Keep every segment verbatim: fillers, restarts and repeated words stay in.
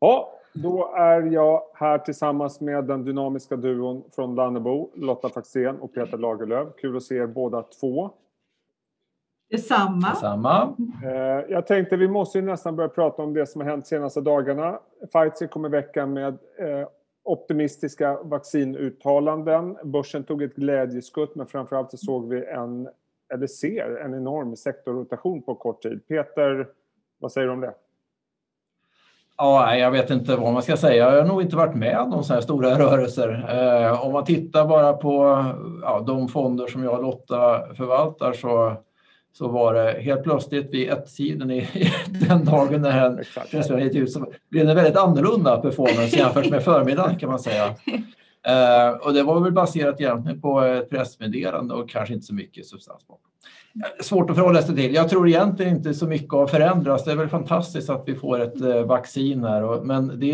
Ja, då är jag här tillsammans med den dynamiska duon från Lannebo, Lotta Faxén och Peter Lagerlöf. Kul att se er båda två. Detsamma. Detsamma. Jag tänkte vi måste ju nästan börja prata om det som har hänt de senaste dagarna. Pfizer kom i veckan med optimistiska vaccinuttalanden. Börsen tog ett glädjeskutt, men framförallt så såg vi en, eller ser, en enorm sektorrotation på kort tid. Peter, vad säger du om det? Ja, jag vet inte vad man ska säga. Jag har nog inte varit med om så här stora rörelser. Eh, om man tittar bara på ja, de fonder som jag och Lotta förvaltar så, så var det helt plötsligt vid ett-tiden i den dagen när den pressade ut så blev det en väldigt annorlunda performance jämfört med förmiddagen kan man säga. Eh, och det var väl baserat egentligen på ett pressmeddelande och kanske inte så mycket substans på. Svårt att förhålla sig till. Jag tror egentligen inte så mycket har förändrats. Det är väl fantastiskt att vi får ett vaccin här. Men det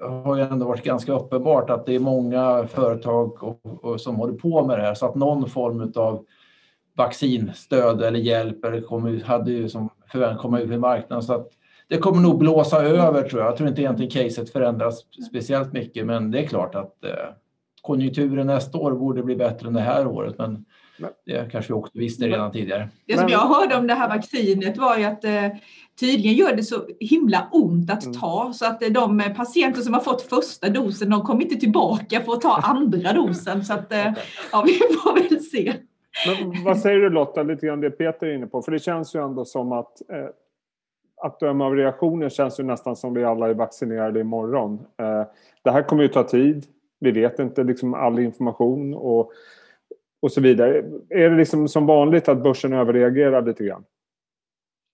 har ju ändå varit ganska uppenbart att det är många företag som håller på med det här. Så att någon form av vaccinstöd eller hjälp eller kom, hade ju som förväntat komma ut i marknaden. Så att det kommer nog blåsa över tror jag. Jag tror inte egentligen caset förändras speciellt mycket. Men det är klart att konjunkturen nästa år borde bli bättre än det här året. Men det kanske vi också visste redan tidigare. Det som jag hörde om det här vaccinet var ju att eh, tydligen gör det så himla ont att ta. Så att eh, de patienter som har fått första dosen, de kommer inte tillbaka för att ta andra dosen. Så att eh, ja, vi får väl se. Men vad säger du Lotta, lite grann det Peter är inne på? För det känns ju ändå som att, eh, att döma av reaktioner känns ju nästan som vi alla är vaccinerade imorgon. Eh, det här kommer ju ta tid. Vi vet inte liksom all information och... Och så vidare. Är det liksom som vanligt att börsen överreagerar lite grann?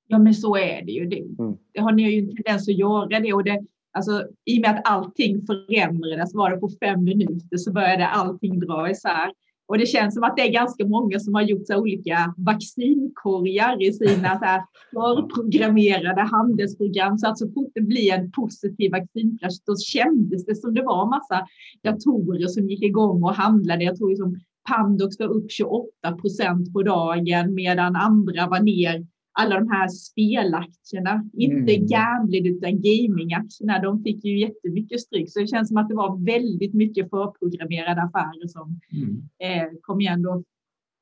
Ja men så är det ju. Det, mm. det har ni ju en tendens att göra det. Och det alltså, i och med att allting förändrades var det på fem minuter så började allting dra isär. Och det känns som att det är ganska många som har gjort så olika vaccinkorgar i sina så här, förprogrammerade handelsprogram. Så att så fort det blir en positiv vaccinkrasch så kändes det som det var en massa datorer som gick igång och handlade. Jag tror som Pandox var upp tjugoåtta procent på dagen medan andra var ner. Alla de här spelaktierna, mm. inte gambling utan gamingaktierna, de fick ju jättemycket stryk. Så det känns som att det var väldigt mycket förprogrammerade affärer som mm. eh, kom igen då.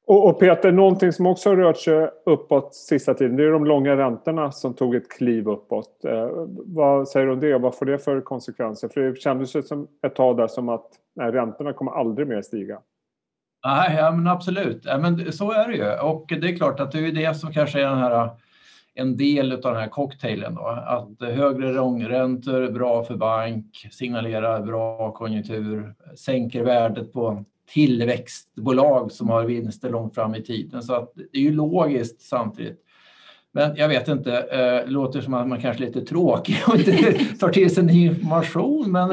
Och, och Peter, någonting som också har rört sig uppåt sista tiden, det är de långa räntorna som tog ett kliv uppåt. Eh, vad säger du om det och vad får det för konsekvenser? För det kändes ju som ett tag där som att nej, räntorna kommer aldrig mer stiga. Nej, ja, men absolut. Ja, men så är det ju. Och det är klart att det är det som kanske är den här, en del av den här cocktailen. Då. Att högre långräntor är bra för bank, signalerar bra konjunktur, sänker värdet på tillväxtbolag som har vinster långt fram i tiden. Så att det är ju logiskt samtidigt. Men jag vet inte, det låter som att man kanske är lite tråkig och inte tar till sig ny information. Men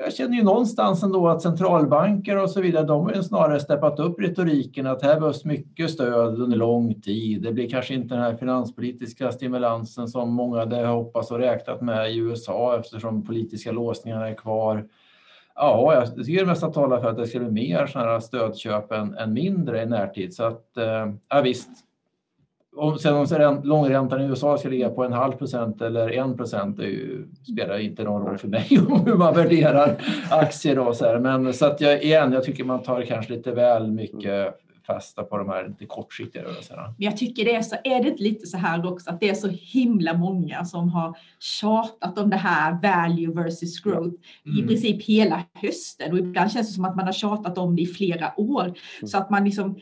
jag känner ju någonstans ändå att centralbanker och så vidare, de har ju snarare steppat upp retoriken att här behövs mycket stöd under lång tid. Det blir kanske inte den här finanspolitiska stimulansen som många där hoppas och räknat med i U S A eftersom politiska låsningar är kvar. Ja, jag tycker mest att tala för att det ska bli mer sådana här stödköp än, än mindre i närtid. Så att, ja visst. Och sen om långräntan i U S A ska ligga på en halv procent eller en procent spelar inte någon roll för mig om hur man värderar aktier. Och så här. Men så att jag, igen, jag tycker man tar kanske lite väl mycket fasta på de här lite kortsiktiga rörelserna. Men jag tycker det är, så, är det lite så här också att det är så himla många som har tjatat om det här value versus growth mm. i princip hela hösten. Och ibland känns det som att man har tjatat om det i flera år. Mm. Så att man liksom...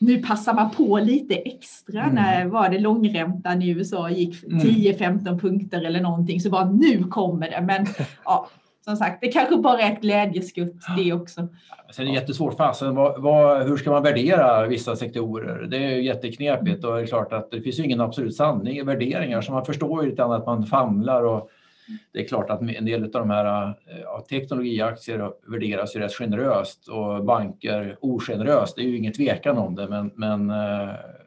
Nu passar man på lite extra mm. när var det långräntan i U S A gick tio femton punkter eller någonting. Så bara nu kommer det. Men ja, som sagt, det kanske bara är ett glädjeskutt det också. Sen är det jättesvårt fasen. Vad, vad, hur ska man värdera vissa sektorer? Det är ju jätteknepigt och det är klart att det finns ju ingen absolut sanning i värderingar. Så man förstår ju lite annat att man famlar och det är klart att en del av de här ja, teknologiaktier värderas ju rätt generöst och banker ogeneröst. Det är ju ingen tvekan om det. Men, men,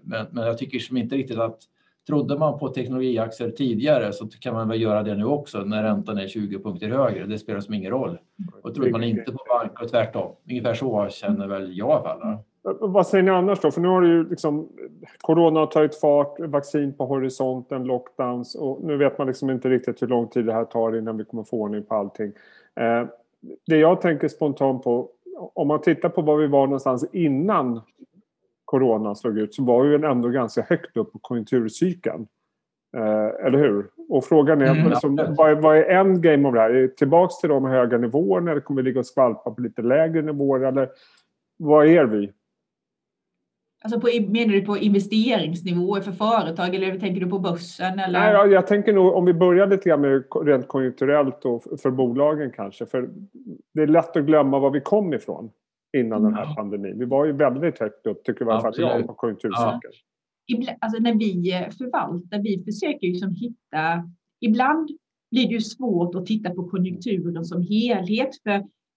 men, men jag tycker som inte riktigt att trodde man på teknologiaktier tidigare så kan man väl göra det nu också när räntan är tjugo punkter högre. Det spelar som ingen roll. Och trodde man inte på banker och tvärtom. Ungefär så känner väl jag i alla fall. Vad säger ni annars då? För nu har det ju liksom, corona har tagit fart, vaccin på horisonten, lockdowns, och nu vet man liksom inte riktigt hur lång tid det här tar innan vi kommer få ordning på allting. Eh, det jag tänker spontant på, om man tittar på var vi var någonstans innan corona slog ut, så var vi ju ändå ganska högt upp på konjunkturcykeln. Eh, eller hur? Och frågan är, mm, liksom, vad, vad är endgame om det här? Är det tillbaka till de höga nivåerna, eller kommer vi ligga och skvalpa på lite lägre nivåer, eller vad är vi? Alltså på, menar du på investeringsnivåer för företag, eller tänker du på börsen? Eller? Nej, jag tänker nog om vi börjar lite grann med rent konjunkturellt och för bolagen kanske. För det är lätt att glömma var vi kom ifrån innan mm. den här pandemin. Vi var ju väldigt högt upp, tycker jag, för jag på konjunkturcykeln. Ja. Alltså när vi förvaltar, vi försöker ju som hitta... Ibland blir det ju svårt att titta på konjunkturen som helhet, för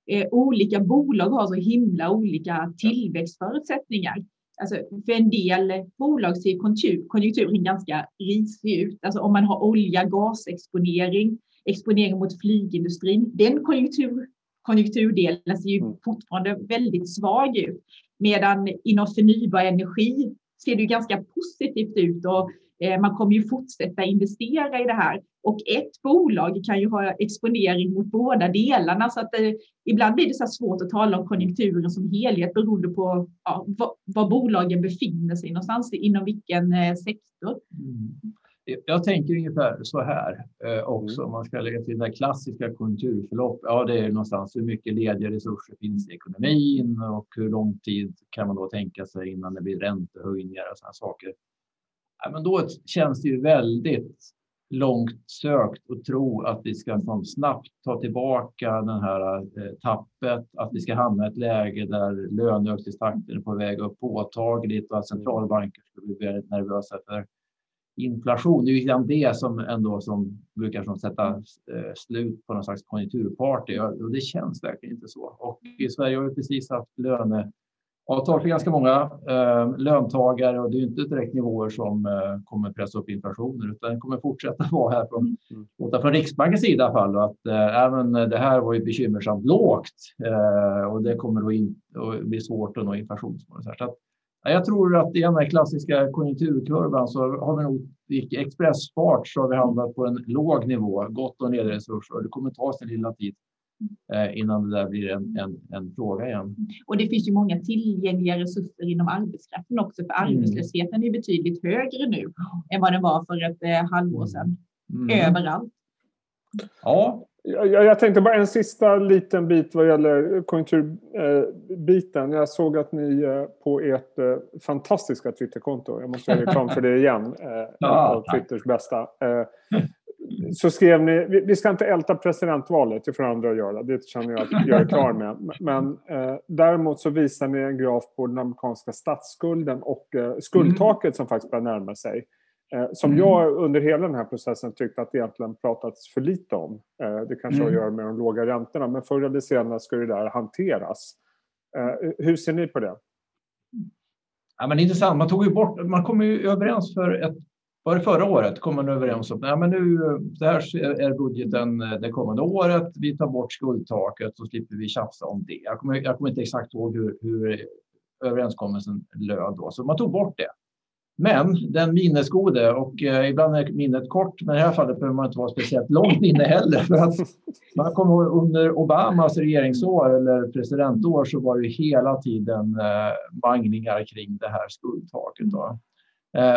eh, olika bolag har så himla olika tillväxtförutsättningar. Alltså för en del bolag ser konjunktur, konjunkturen ganska risig ut. Alltså om man har olja, gasexponering, exponering mot flygindustrin. Den konjunktur, konjunkturdelen ser ju fortfarande väldigt svag ut. Medan inom förnybar energi ser det ganska positivt ut. Och man kommer ju fortsätta investera i det här. Och ett bolag kan ju ha exponering mot båda delarna. Så att det, ibland blir det så svårt att tala om konjunkturen som helhet, beroende på ja, var, var bolagen befinner sig någonstans, inom vilken eh, sektor. Mm. Jag tänker ungefär så här eh, också. Om man ska lägga till det klassiska konjunkturförlopp. Ja, det är någonstans hur mycket lediga resurser finns i ekonomin, och hur lång tid kan man då tänka sig innan det blir räntehöjningar och sådana saker. Ja, men då känns det ju väldigt långt sökt att tro att vi ska snabbt ta tillbaka den här eh, tappet, att vi ska hamna i ett läge där löneökningstakten är på väg upp påtagligt, och att centralbanker skulle bli väldigt nervösa för inflation. Det är ju det som ändå som brukar som sätta eh, slut på någon slags konjunkturparty, och det känns verkligen inte så. Och i Sverige har vi precis haft löne avtal för ganska många eh, löntagare, och det är ju inte direkt nivåer som eh, kommer pressa upp inflationen, utan den kommer fortsätta vara här från, mm. från Riksbankens sida i alla fall. Att, eh, även det här var ju bekymmersamt lågt, eh, och det kommer då in, och bli svårt att nå inflationsmål. Så att, ja, jag tror att i den här klassiska konjunkturkurvan så har vi nog i expressfart så har vi hamnat på en låg nivå, gott och nedre resurser, och det kommer ta sin lilla tid innan det där blir en, en, en fråga igen. Och det finns ju många tillgängliga resurser inom arbetskraften också, för arbetslösheten mm. är betydligt högre nu än vad den var för ett eh, halvår sedan. Mm. Överallt. Ja, jag, jag tänkte bara en sista liten bit vad gäller konjunkturbiten. Jag såg att ni på ert fantastiska Twitterkonto, jag måste göra reklam för det igen, ja, Twitters bästa, så skrev ni, vi ska inte älta presidentvalet, det får andra att göra, det känner jag att jag är klar med. Men eh, däremot så visar ni en graf på den amerikanska statsskulden och eh, skuldtaket mm. som faktiskt börjar närma sig. Eh, som mm. jag under hela den här processen tyckte att det egentligen pratats för lite om. Eh, det kanske mm. har att göra med de låga räntorna, men förr eller senare ska det där hanteras. Eh, hur ser ni på det? Ja, men det är intressant, man tog ju bort, man kom ju överens för ett Var det förra året kom man överens om att det här är budgeten det kommande året. Vi tar bort skuldtaket så slipper vi tjafsa om det. Jag kommer, jag kommer inte exakt ihåg hur, hur överenskommelsen löd då. Så man tog bort det. Men den minnesgode, och eh, ibland är minnet kort, men i det här fallet behöver man inte vara speciellt långt inne heller. För att man kommer under Obamas regeringsår eller presidentår så var det hela tiden eh, bangningar kring det här skuldtaket då.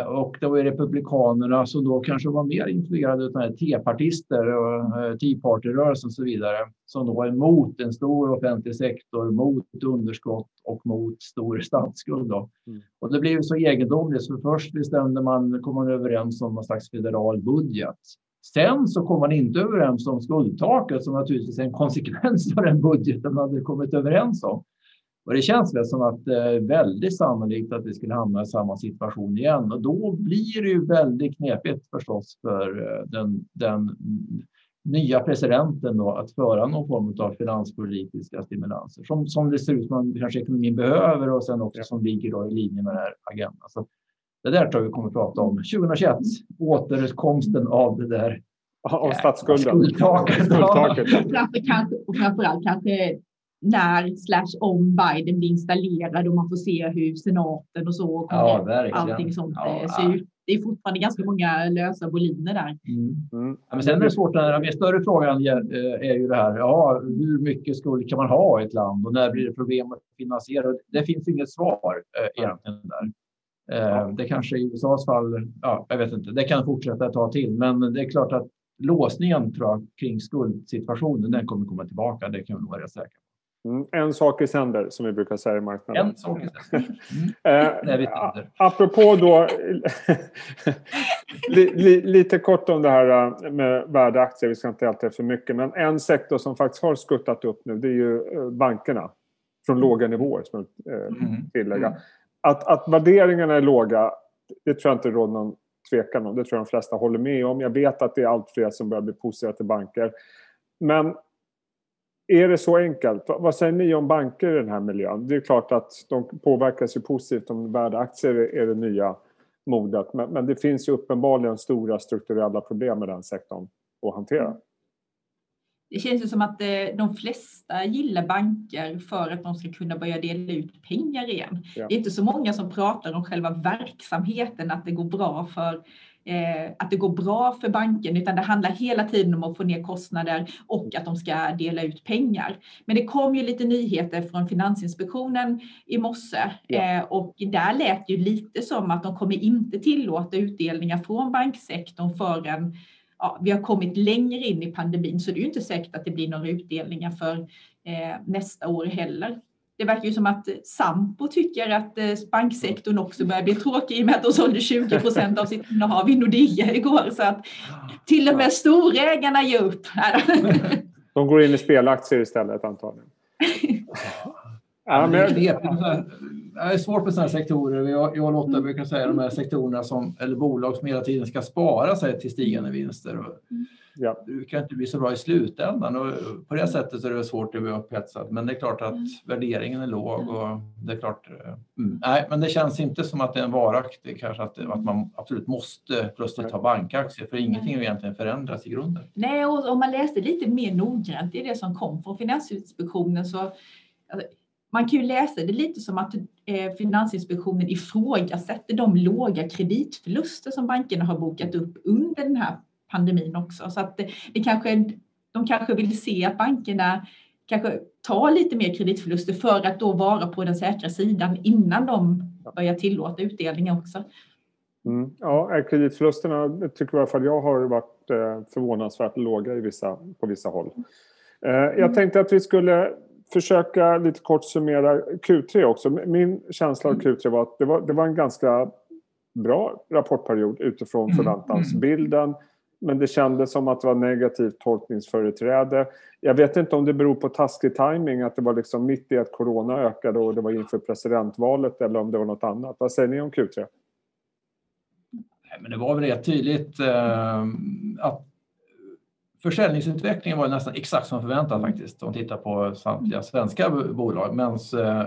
Och det var republikanerna som då kanske var mer influerade av T-partister och T-partirörelsen och så vidare, som då var emot en stor offentlig sektor, mot underskott och mot stor statsskuld. Då. Mm. Och det blev så egendomligt, så först bestämde man, kom man överens om någon slags federal budget. Sen så kom man inte överens om skuldtaket, som naturligtvis är en konsekvens av den budgeten man hade kommit överens om. Och det känns väl som att det eh, är väldigt sannolikt att vi skulle hamna i samma situation igen. Och då blir det ju väldigt knepigt förstås för eh, den, den nya presidenten då, att föra någon form av finanspolitiska stimulanser. Som, som det ser ut som man kanske ekonomin behöver, och sen också som ligger då i linje med den här agendan. Så det där tror jag vi kommer att prata om. tjugohundratjugoett, återkomsten av det där av statsskulden. Skuldtaket. Och framförallt kanske när slash om Biden blir installerad och man får se hur senaten och så och ja, allting sånt ja, ser ut. Det är fortfarande ganska många lösa boliner där. Mm. Mm. Ja, men sen är det svårt, när den större frågan är ju det här, ja, hur mycket skuld kan man ha i ett land och när blir det problem att finansiera? Det finns inget svar eh, egentligen där. Eh, det kanske i U S A:s fall, ja, jag vet inte, det kan fortsätta att ta till, men det är klart att låsningen tror jag, kring skuldsituationen, den kommer komma tillbaka, det kan jag nog vara säker på. Mm. En sak i sänder, som vi brukar säga i marknaden. En sak i sänder. eh, apropå då, li, li, lite kort om det här med värdeaktier, vi ska inte alltid för mycket, men en sektor som faktiskt har skuttat upp nu, det är ju bankerna. Från låga nivåer, som jag eh, tillägga. Mm. Att, att värderingarna är låga, det tror jag inte råder någon tvekan om. Det tror jag de flesta håller med om. Jag vet att det är allt fler som börjar bli positiva till banker. Men är det så enkelt? Vad säger ni om banker i den här miljön? Det är klart att de påverkas ju positivt om värdeaktier är det nya modet. Men, men det finns ju uppenbarligen stora strukturella problem med den sektorn att hantera. Det känns ju som att de flesta gillar banker för att de ska kunna börja dela ut pengar igen. Ja. Det är inte så många som pratar om själva verksamheten, att det går bra för... att det går bra för banken, utan det handlar hela tiden om att få ner kostnader och att de ska dela ut pengar. Men det kom ju lite nyheter från Finansinspektionen i morse, ja. Och där lät ju lite som att de kommer inte tillåta utdelningar från banksektorn förrän ja, vi har kommit längre in i pandemin, så det är ju inte säkert att det blir några utdelningar för eh, nästa år heller. Det verkar ju som att Sampo tycker att banksektorn också börjar bli tråkig i och med att de sålde tjugo procent av sitt innehav i Nordea igår. Så att till och med storägarna ger upp. De går in i spelaktier istället antagligen. Ja, men... Det är svårt med sådana sektorer. Jag och Lotta brukar säga de här sektorerna som, eller bolag som hela tiden ska spara sig till stigande vinster. Ja. Du kan inte bli så bra i slutändan och på det sättet så är det svårt att bli upphetsad, men det är klart att mm. värderingen är låg och det är klart, mm. nej, men det känns inte som att det är en varaktig kanske att, att man absolut måste plötsligt ta bankaktier, för ingenting mm. egentligen förändras i grunden. Nej, och om man läste lite mer noggrant i det som kom från Finansinspektionen så alltså, man kan ju läsa det lite som att Finansinspektionen ifrågasätter de låga kreditförluster som bankerna har bokat upp under den här pandemin också, så att det, det kanske, de kanske vill se att bankerna kanske tar lite mer kreditförluster för att då vara på den säkra sidan innan de börjar tillåta utdelningar också. Mm. Ja, kreditförlusterna tycker jag i alla fall jag har varit förvånansvärt låga i vissa, på vissa håll. Mm. Jag tänkte att vi skulle försöka lite kort summera Q tre också. Min känsla av Q tre var att det var, det var en ganska bra rapportperiod utifrån förväntansbilden. Men det kändes som att det var negativt tolkningsföreträde. Jag vet inte om det beror på taskig timing, att det var liksom mitt i att corona ökade och det var inför presidentvalet, eller om det var något annat. Vad säger ni om Q tre? Nej, men det var väl rätt tydligt eh, att försäljningsutvecklingen var nästan exakt som förväntat faktiskt. Om tittar på samtliga svenska bolag, medan eh,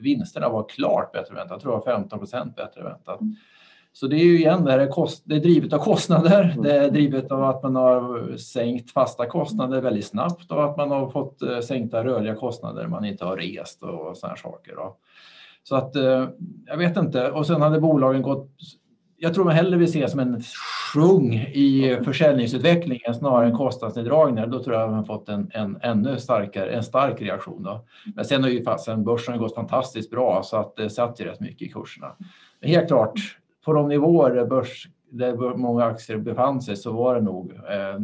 vinsterna var klart bättre än väntat. Jag tror det var femton procent bättre än väntat. Mm. Så det är ju igen det här, kost, det är drivet av kostnader, det är drivet av att man har sänkt fasta kostnader väldigt snabbt och att man har fått sänkta rörliga kostnader, man inte har rest och sådana saker. Då. Så att, jag vet inte, och sen hade bolagen gått, jag tror man hellre vill se som en sjung i försäljningsutvecklingen snarare än kostnadsneddragningar, då tror jag man fått en, en ännu starkare, en stark reaktion. Då. Men sen har ju fast, sen börsen gått fantastiskt bra så att det satt ju rätt mycket i kurserna. Men helt klart, på de nivåer där, börs, där många aktier befann sig så var det nog eh,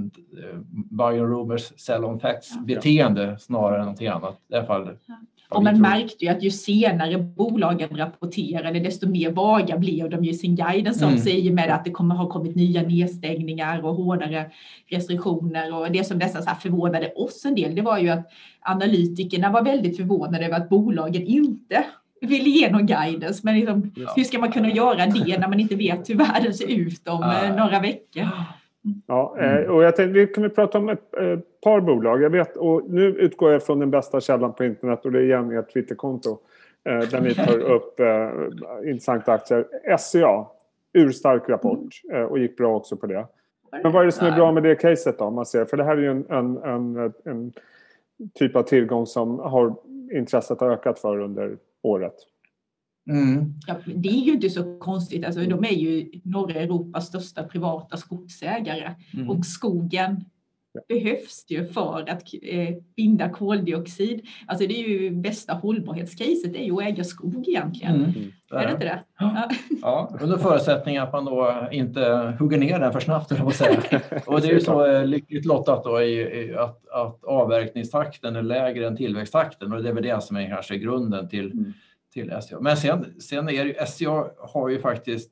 buy on rumors, sell on facts beteende snarare än någonting annat. I alla fall, ja. Och man tror. Märkte ju att ju senare bolagen rapporterade desto mer vaga blev de ju sin guidance om mm. sig i och med att det kommer, har kommit nya nedstängningar och hårdare restriktioner. Och det som nästan så här förvånade oss en del, det var ju att analytikerna var väldigt förvånade över att bolagen inte vill ge någon guidance, men liksom, ja. Hur ska man kunna göra det när man inte vet hur världen ser ut om ja. några veckor? Mm. Ja, och jag tänkte, vi kommer prata om ett par bolag. Jag vet, och nu utgår jag från den bästa källan på internet och det är igen ert Twitterkonto där ni tar upp intressanta aktier. S C A, urstark rapport och gick bra också på det. Men vad är det som är bra med det caset då? Man ser? För det här är ju en, en, en, en typ av tillgång som har intresset har ökat för under året. Mm. Ja, det är ju inte så konstigt. Alltså, de är ju norra Europas största privata skogsägare. Mm. Och skogen ja. behövs ju för att eh, binda koldioxid. Alltså, det är ju bästa hållbarhetscaset, det är ju att äga skog egentligen. Mm. Mm. Är det inte det? Ja. Ja, under förutsättning att man då inte hugger ner den för snabbt. Eller vad säga. Och det är ju så lyckligt lottat då i, att, att avverkningstakten är lägre än tillväxttakten. Och det är väl det som är kanske grunden till... Mm. till S C A. Men sen, sen är det ju, S C A har ju faktiskt,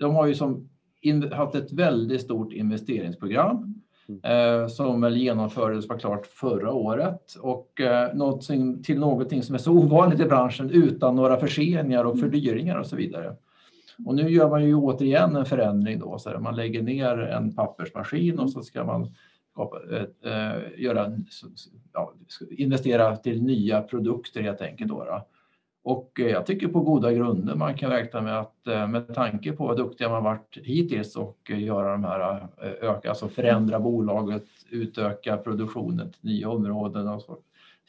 de har ju som in, haft ett väldigt stort investeringsprogram mm. eh, som väl genomfördes var klart förra året och eh, något som, till någonting som är så ovanligt i branschen utan några förseningar och fördyringar och så vidare. Och nu gör man ju återigen en förändring då, så man lägger ner en pappersmaskin och så ska man eh, göra, ja, investera till nya produkter helt enkelt då. då. Och jag tycker på goda grunder man kan räkna med att med tanke på vad duktiga man varit hittills och göra de här, öka, alltså förändra bolaget, utöka produktionen till nya områden och så.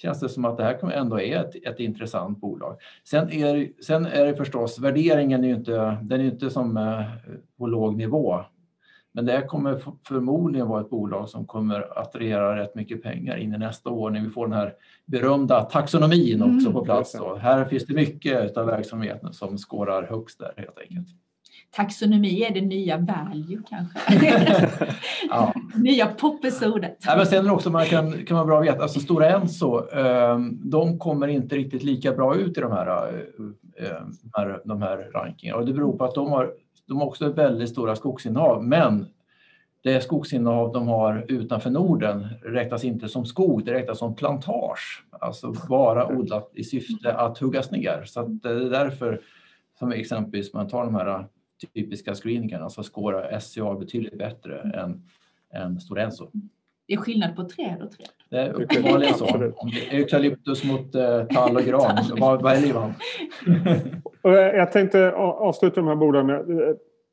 Känns det som att det här kommer ändå är ett, ett intressant bolag. Sen är, sen är det förstås, värderingen är ju inte, den är inte som på låg nivå. Men det här kommer förmodligen vara ett bolag som kommer attrahera rätt mycket pengar in i nästa år när vi får den här berömda taxonomin också mm, på plats. Så här finns det mycket av verksamheten som skårar högst där helt enkelt. Taxonomi är det nya value kanske. Ja. Nya poppesordet. Ja, men sen också man kan, kan man bra veta, alltså Stora Enso, de kommer inte riktigt lika bra ut i de här, de här, de här rankingarna. Och det beror på att de har De har också väldigt stora skogsinnehav, men det skogsinnehav de har utanför Norden räknas inte som skog, det räknas som plantage. Alltså bara odlat i syfte att huggas ner. Så att det är därför som exempelvis man tar de här typiska screeningarna så skårar S C A betydligt bättre än, än Stora Enso. Det är skillnad på träd och träd. Det är uppenbarligen så. Eukalyptus mot eh, tall och gran. Vad är livan? Jag tänkte avsluta de här borden med...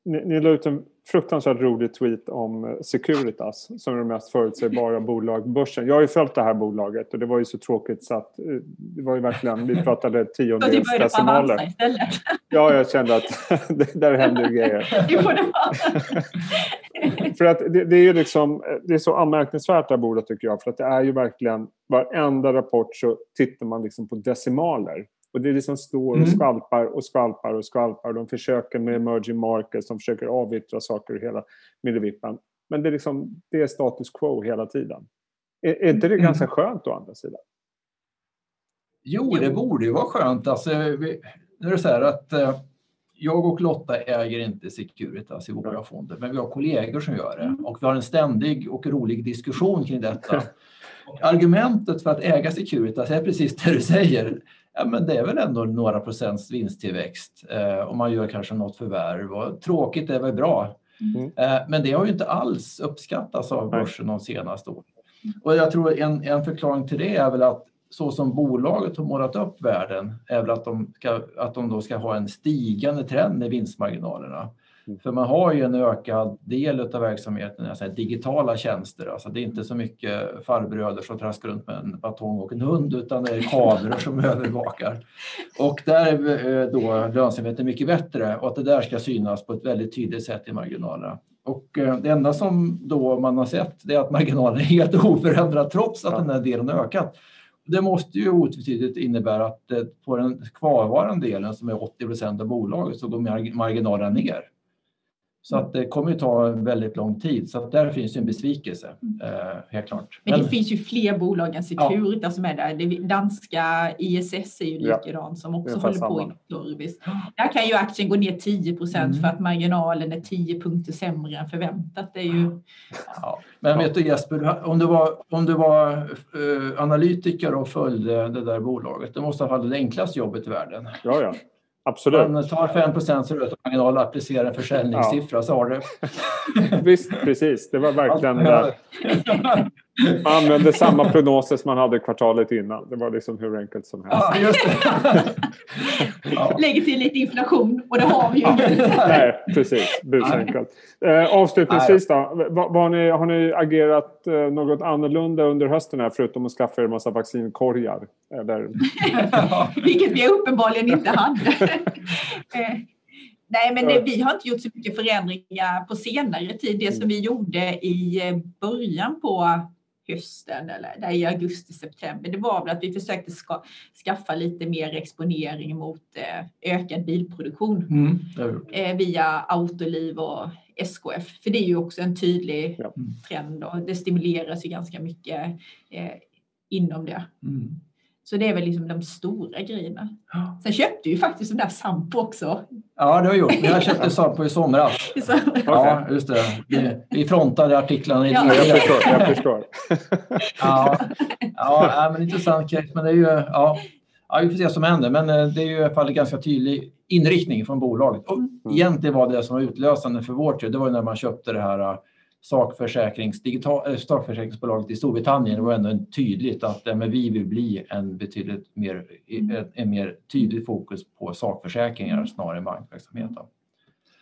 Ni, ni la ut en fruktansvärt rolig tweet om Securitas som är det mest förutsägbara bolag på börsen. Jag har ju följt det här bolaget och det var ju så tråkigt så att det var ju verkligen, vi pratade tiondels decimaler. Ja, jag kände att det där hände ju grejer. Det borde vara. För att det, det är ju liksom, det är så anmärkningsvärt det här bordet tycker jag, för att det är ju verkligen, varenda rapport så tittar man liksom på decimaler. Och det är liksom står och skvalpar och skvalpar och skvalpar. De försöker med emerging markets, de försöker avyttra saker i hela middelvippan. Men det är liksom, det är status quo hela tiden. Är, är inte det ganska skönt å andra sidan? Jo, det borde ju vara skönt. Alltså, vi, nu är det så här att jag och Lotta äger inte Securitas i våra fonder. Men vi har kollegor som gör det. Och vi har en ständig och rolig diskussion kring detta. Argumentet för att äga Securitas är precis det du säger. Ja, men det är väl ändå några procents vinsttillväxt eh, om man gör kanske något förvärv. Och tråkigt är väl bra. Mm. Eh, men det har ju inte alls uppskattats av börsen de senaste åren. Och jag tror en, en förklaring till det är väl att så som bolaget har målat upp världen är väl att de, ska, att de då ska ha en stigande trend i vinstmarginalerna. Mm. För man har ju en ökad del av verksamheten, alltså digitala tjänster. Alltså det är inte så mycket farbröder som traskar runt med en batong och en hund, utan det är kameror som övervakar. Och där är då lönsamheten mycket bättre och att det där ska synas på ett väldigt tydligt sätt i marginalerna. Och det enda som då man har sett är att marginalen är helt oförändrad trots att den här delen har ökat. Det måste ju otvetydigt innebära att på den kvarvarande delen som är åttio procent av bolaget så går marginalerna ner. Så att det kommer ju ta väldigt lång tid. Så att där finns ju en besvikelse, eh, helt klart. Men det Men, finns ju fler bolag än Securitas ja. som är där. Det danska I S S är ju likadan ja. som också håller samma. på inom service. Där kan ju aktien gå ner tio procent mm. för att marginalen är tio punkter sämre än förväntat. Det är ju... ja. Men vet du Jesper, om du var, om du var uh, analytiker och följde det där bolaget, det måste ha haft det enklaste jobbet i världen. Ja, ja. Absolut. Man tar fem procent rörelsemarginal och applicerar en försäljningssiffra ja. så har det. Visst, precis. Det var verkligen... Man använde samma prognoser som man hade kvartalet innan. Det var liksom hur enkelt som helst. Ja, just det. Ja. Lägger till lite inflation och det har vi ju. Nej, precis. Busenkelt. Eh, avslutningsvis då. Var, var ni, har ni agerat eh, något annorlunda under hösten här förutom att skaffa er en massa vaccinkorgar? Eller? Vilket vi uppenbarligen inte hade. eh. Nej, men det, vi har inte gjort så mycket förändringar på senare tid. Det som vi gjorde i början på hösten, eller där i augusti, september, det var väl att vi försökte ska, skaffa lite mer exponering mot eh, ökad bilproduktion mm, eh, via Autoliv och S K F. För det är ju också en tydlig ja. trend och det stimuleras ju ganska mycket eh, inom det. Mm. Så det är väl liksom de stora grejerna. Sen köpte ju faktiskt den där Sampo också. Ja, det har jag gjort. Jag köpte Sampo i somras. Ja, just det. Vi frontade artiklarna. I ja. Jag förstår, jag förstår. Ja, ja men intressant. Men det är ju, ja, ja, vi får se vad som händer. Men det är ju i alla fall en ganska tydlig inriktning från bolaget. Och egentligen var det som var utlösande för vårt tid. Det var ju när man köpte det här sakförsäkrings, digital, sakförsäkringsbolaget i Storbritannien. Det var ändå en tydligt att men vi vill bli en betydligt mer, en mer tydlig fokus på sakförsäkringar snarare än bankverksamhet. Mm.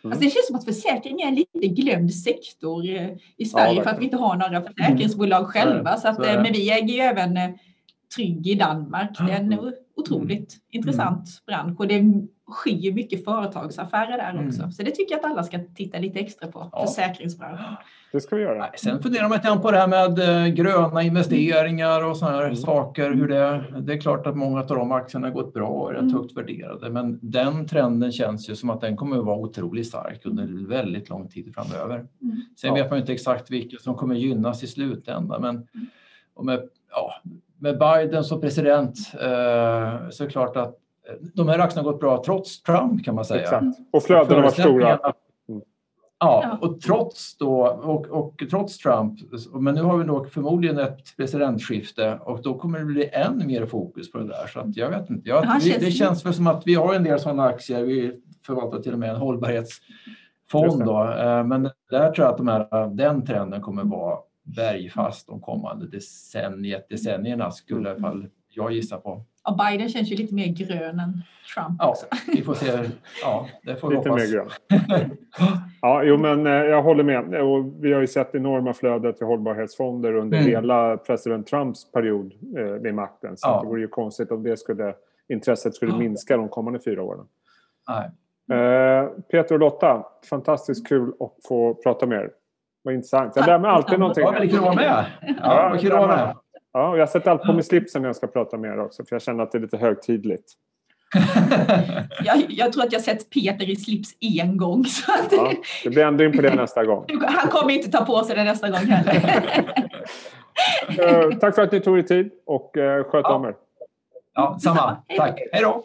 Alltså det känns som att försäkring är en lite glömd sektor i Sverige ja, för att vi inte har några försäkringsbolag mm. själva. Så att, så men vi äger ju även Trygg i Danmark. Det är en otroligt mm. intressant bransch och det sker ju mycket företagsaffärer där mm. också. Så det tycker jag att alla ska titta lite extra på, ja. försäkringsbranschen. Det ska vi göra. Sen funderar man lite på det här med gröna investeringar och sådana här mm. saker. Hur det, det är klart att många av de aktierna har gått bra och är mm. högt värderade. Men den trenden känns ju som att den kommer att vara otroligt stark under väldigt lång tid framöver. Mm. Sen ja. vet man inte exakt vilka som kommer gynnas i slutändan. Men mm. och med, ja, med Biden som president eh, så är det klart att de här aktierna har gått bra trots Trump kan man säga. Exakt. Och flödena var stora. Mm. Ja, och trots då och, och trots Trump, men nu har vi nog förmodligen ett presidentskifte och då kommer det bli än mer fokus på det där. Så att jag vet inte. Jag, det, vi, det känns väl som att vi har en del sådana aktier. Vi förvaltar till och med en hållbarhetsfond då. Men där tror jag att de här, den trenden kommer vara bergfast de kommande decenniet, decennierna skulle i alla fall jag gissa på. Och Biden känns ju lite mer grön än Trump också. Ja, vi får se. Ja, det får vi lite hoppas. Mer grön. Ja, jo, men jag håller med. Och vi har ju sett enorma flöden till hållbarhetsfonder under mm. hela president Trumps period vid makten. Så ja. det vore ju konstigt om det skulle, intresset skulle ja. minska de kommande fyra åren. Nej. Mm. Peter och Lotta, fantastiskt kul att få prata med er. Vad intressant. Jag lär mig alltid någonting. Ja, det kan vara med. Ja, det kan vara med. Ja, och jag sätter allt på min slipsen när jag ska prata med er också. För jag känner att det är lite högtidligt. jag, jag tror att jag sett Peter i slips en gång. Så att ja, det blir ändring på det nästa gång. Han kommer inte ta på sig det nästa gång heller. uh, tack för att ni tog er tid och uh, sköt ja. om er. Ja, samma. Tack. Hej då.